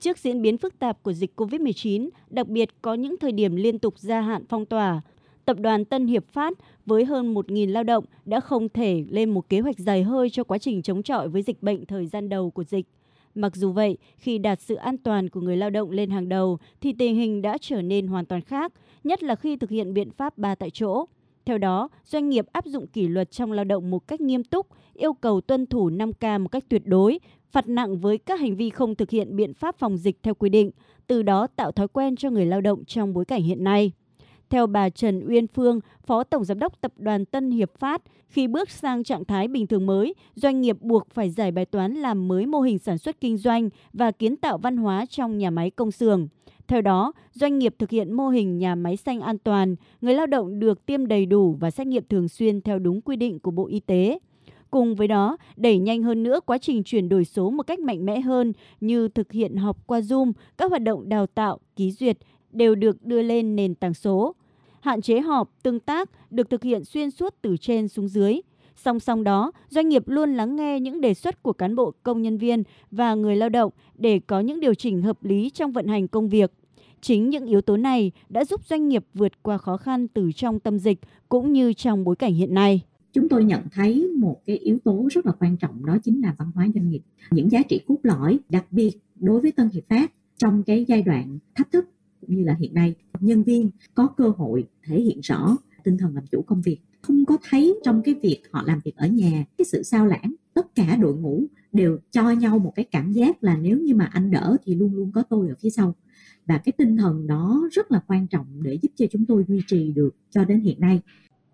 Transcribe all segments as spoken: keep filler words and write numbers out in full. Trước diễn biến phức tạp của dịch cô vít mười chín, đặc biệt có những thời điểm liên tục gia hạn phong tỏa, Tập đoàn Tân Hiệp Phát với hơn một nghìn lao động đã không thể lên một kế hoạch dài hơi cho quá trình chống chọi với dịch bệnh thời gian đầu của dịch. Mặc dù vậy, khi đặt sự an toàn của người lao động lên hàng đầu thì tình hình đã trở nên hoàn toàn khác, nhất là khi thực hiện biện pháp ba tại chỗ. Theo đó, doanh nghiệp áp dụng kỷ luật trong lao động một cách nghiêm túc, yêu cầu tuân thủ năm K một cách tuyệt đối, phạt nặng với các hành vi không thực hiện biện pháp phòng dịch theo quy định, từ đó tạo thói quen cho người lao động trong bối cảnh hiện nay. Theo bà Trần Uyên Phương, Phó Tổng Giám đốc Tập đoàn Tân Hiệp Phát, khi bước sang trạng thái bình thường mới, doanh nghiệp buộc phải giải bài toán làm mới mô hình sản xuất kinh doanh và kiến tạo văn hóa trong nhà máy công xưởng. Theo đó, doanh nghiệp thực hiện mô hình nhà máy xanh an toàn, người lao động được tiêm đầy đủ và xét nghiệm thường xuyên theo đúng quy định của Bộ Y tế. Cùng với đó, đẩy nhanh hơn nữa quá trình chuyển đổi số một cách mạnh mẽ hơn như thực hiện họp qua Zoom, các hoạt động đào tạo, ký duyệt đều được đưa lên nền tảng số. Hạn chế họp, tương tác được thực hiện xuyên suốt từ trên xuống dưới. Song song đó, doanh nghiệp luôn lắng nghe những đề xuất của cán bộ, công nhân viên và người lao động để có những điều chỉnh hợp lý trong vận hành công việc. Chính những yếu tố này đã giúp doanh nghiệp vượt qua khó khăn từ trong tâm dịch cũng như trong bối cảnh hiện nay. Chúng tôi nhận thấy một cái yếu tố rất là quan trọng, đó chính là văn hóa doanh nghiệp. Những giá trị cốt lõi, đặc biệt đối với Tân Hiệp Phát trong cái giai đoạn thách thức cũng như là hiện nay, nhân viên có cơ hội thể hiện rõ tinh thần làm chủ công việc. Không có thấy trong cái việc họ làm việc ở nhà cái sự sao lãng, tất cả đội ngũ đều cho nhau một cái cảm giác là nếu như mà anh đỡ thì luôn luôn có tôi ở phía sau. Và cái tinh thần đó rất là quan trọng để giúp cho chúng tôi duy trì được cho đến hiện nay.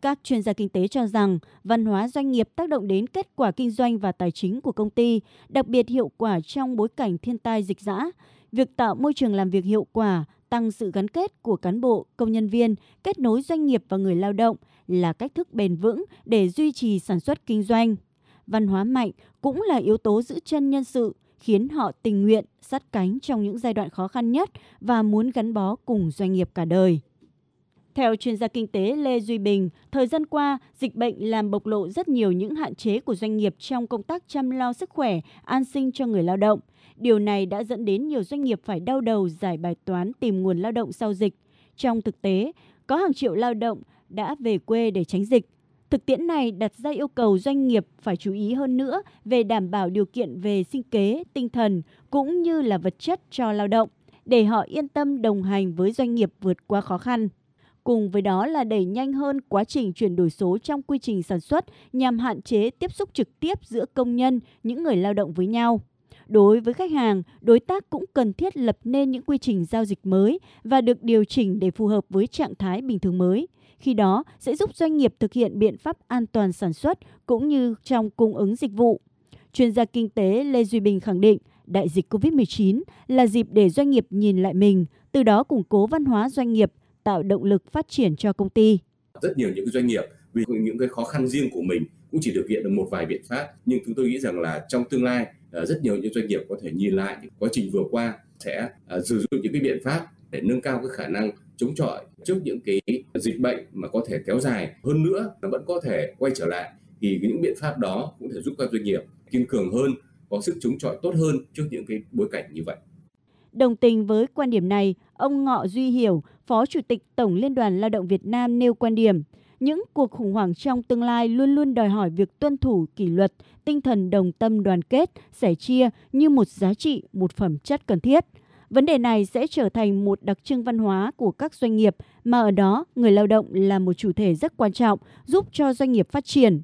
Các chuyên gia kinh tế cho rằng văn hóa doanh nghiệp tác động đến kết quả kinh doanh và tài chính của công ty, đặc biệt hiệu quả trong bối cảnh thiên tai dịch dã. Việc tạo môi trường làm việc hiệu quả, tăng sự gắn kết của cán bộ, công nhân viên, kết nối doanh nghiệp và người lao động là cách thức bền vững để duy trì sản xuất kinh doanh. Văn hóa mạnh cũng là yếu tố giữ chân nhân sự, khiến họ tình nguyện, sát cánh trong những giai đoạn khó khăn nhất và muốn gắn bó cùng doanh nghiệp cả đời. Theo chuyên gia kinh tế Lê Duy Bình, thời gian qua, dịch bệnh làm bộc lộ rất nhiều những hạn chế của doanh nghiệp trong công tác chăm lo sức khỏe, an sinh cho người lao động. Điều này đã dẫn đến nhiều doanh nghiệp phải đau đầu giải bài toán tìm nguồn lao động sau dịch. Trong thực tế, có hàng triệu lao động đã về quê để tránh dịch. Thực tiễn này đặt ra yêu cầu doanh nghiệp phải chú ý hơn nữa về đảm bảo điều kiện về sinh kế, tinh thần cũng như là vật chất cho lao động để họ yên tâm đồng hành với doanh nghiệp vượt qua khó khăn. Cùng với đó là đẩy nhanh hơn quá trình chuyển đổi số trong quy trình sản xuất nhằm hạn chế tiếp xúc trực tiếp giữa công nhân, những người lao động với nhau. Đối với khách hàng, đối tác cũng cần thiết lập nên những quy trình giao dịch mới và được điều chỉnh để phù hợp với trạng thái bình thường mới. Khi đó sẽ giúp doanh nghiệp thực hiện biện pháp an toàn sản xuất cũng như trong cung ứng dịch vụ. Chuyên gia kinh tế Lê Duy Bình khẳng định, đại dịch cô vít mười chín là dịp để doanh nghiệp nhìn lại mình, từ đó củng cố văn hóa doanh nghiệp, tạo động lực phát triển cho công ty. Rất nhiều những doanh nghiệp vì những cái khó khăn riêng của mình cũng chỉ thực hiện được một vài biện pháp, nhưng chúng tôi nghĩ rằng là trong tương lai rất nhiều những doanh nghiệp có thể nhìn lại quá trình vừa qua, sẽ sử dụng những cái biện pháp để nâng cao cái khả năng chống chọi trước những cái dịch bệnh mà có thể kéo dài hơn nữa mà vẫn có thể quay trở lại, thì những biện pháp đó cũng thể giúp các doanh nghiệp kiên cường hơn, có sức chống chọi tốt hơn trước những cái bối cảnh như vậy. Đồng tình với quan điểm này, ông Ngọ Duy Hiểu, Phó Chủ tịch Tổng Liên đoàn Lao động Việt Nam nêu quan điểm, những cuộc khủng hoảng trong tương lai luôn luôn đòi hỏi việc tuân thủ kỷ luật, tinh thần đồng tâm đoàn kết, sẻ chia như một giá trị, một phẩm chất cần thiết. Vấn đề này sẽ trở thành một đặc trưng văn hóa của các doanh nghiệp mà ở đó người lao động là một chủ thể rất quan trọng giúp cho doanh nghiệp phát triển.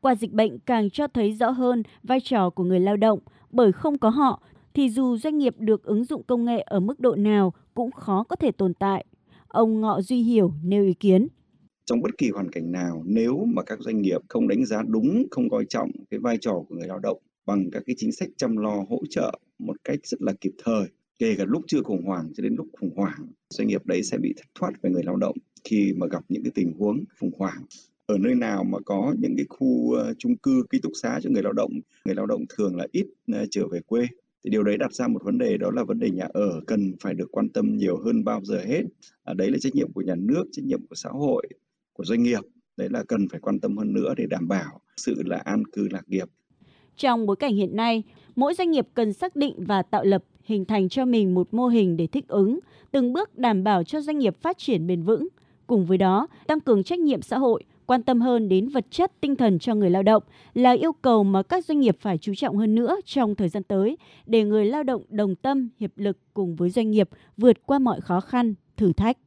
Qua dịch bệnh càng cho thấy rõ hơn vai trò của người lao động, bởi không có họ thì dù doanh nghiệp được ứng dụng công nghệ ở mức độ nào cũng khó có thể tồn tại. Ông Ngọ Duy Hiểu nêu ý kiến. Trong bất kỳ hoàn cảnh nào, nếu mà các doanh nghiệp không đánh giá đúng, không coi trọng cái vai trò của người lao động bằng các cái chính sách chăm lo hỗ trợ một cách rất là kịp thời, kể cả lúc chưa khủng hoảng cho đến lúc khủng hoảng, doanh nghiệp đấy sẽ bị thất thoát về người lao động khi mà gặp những cái tình huống khủng hoảng. Ở nơi nào mà có những cái khu chung cư, ký túc xá cho người lao động, người lao động thường là ít trở về quê. Thì điều đấy đặt ra một vấn đề, đó là vấn đề nhà ở cần phải được quan tâm nhiều hơn bao giờ hết. À, đấy là trách nhiệm của nhà nước, trách nhiệm của xã hội, của doanh nghiệp. Đấy là cần phải quan tâm hơn nữa để đảm bảo sự là an cư lạc nghiệp. Trong bối cảnh hiện nay, mỗi doanh nghiệp cần xác định và tạo lập hình thành cho mình một mô hình để thích ứng, từng bước đảm bảo cho doanh nghiệp phát triển bền vững. Cùng với đó, tăng cường trách nhiệm xã hội, quan tâm hơn đến vật chất, tinh thần cho người lao động là yêu cầu mà các doanh nghiệp phải chú trọng hơn nữa trong thời gian tới để người lao động đồng tâm, hiệp lực cùng với doanh nghiệp vượt qua mọi khó khăn, thử thách.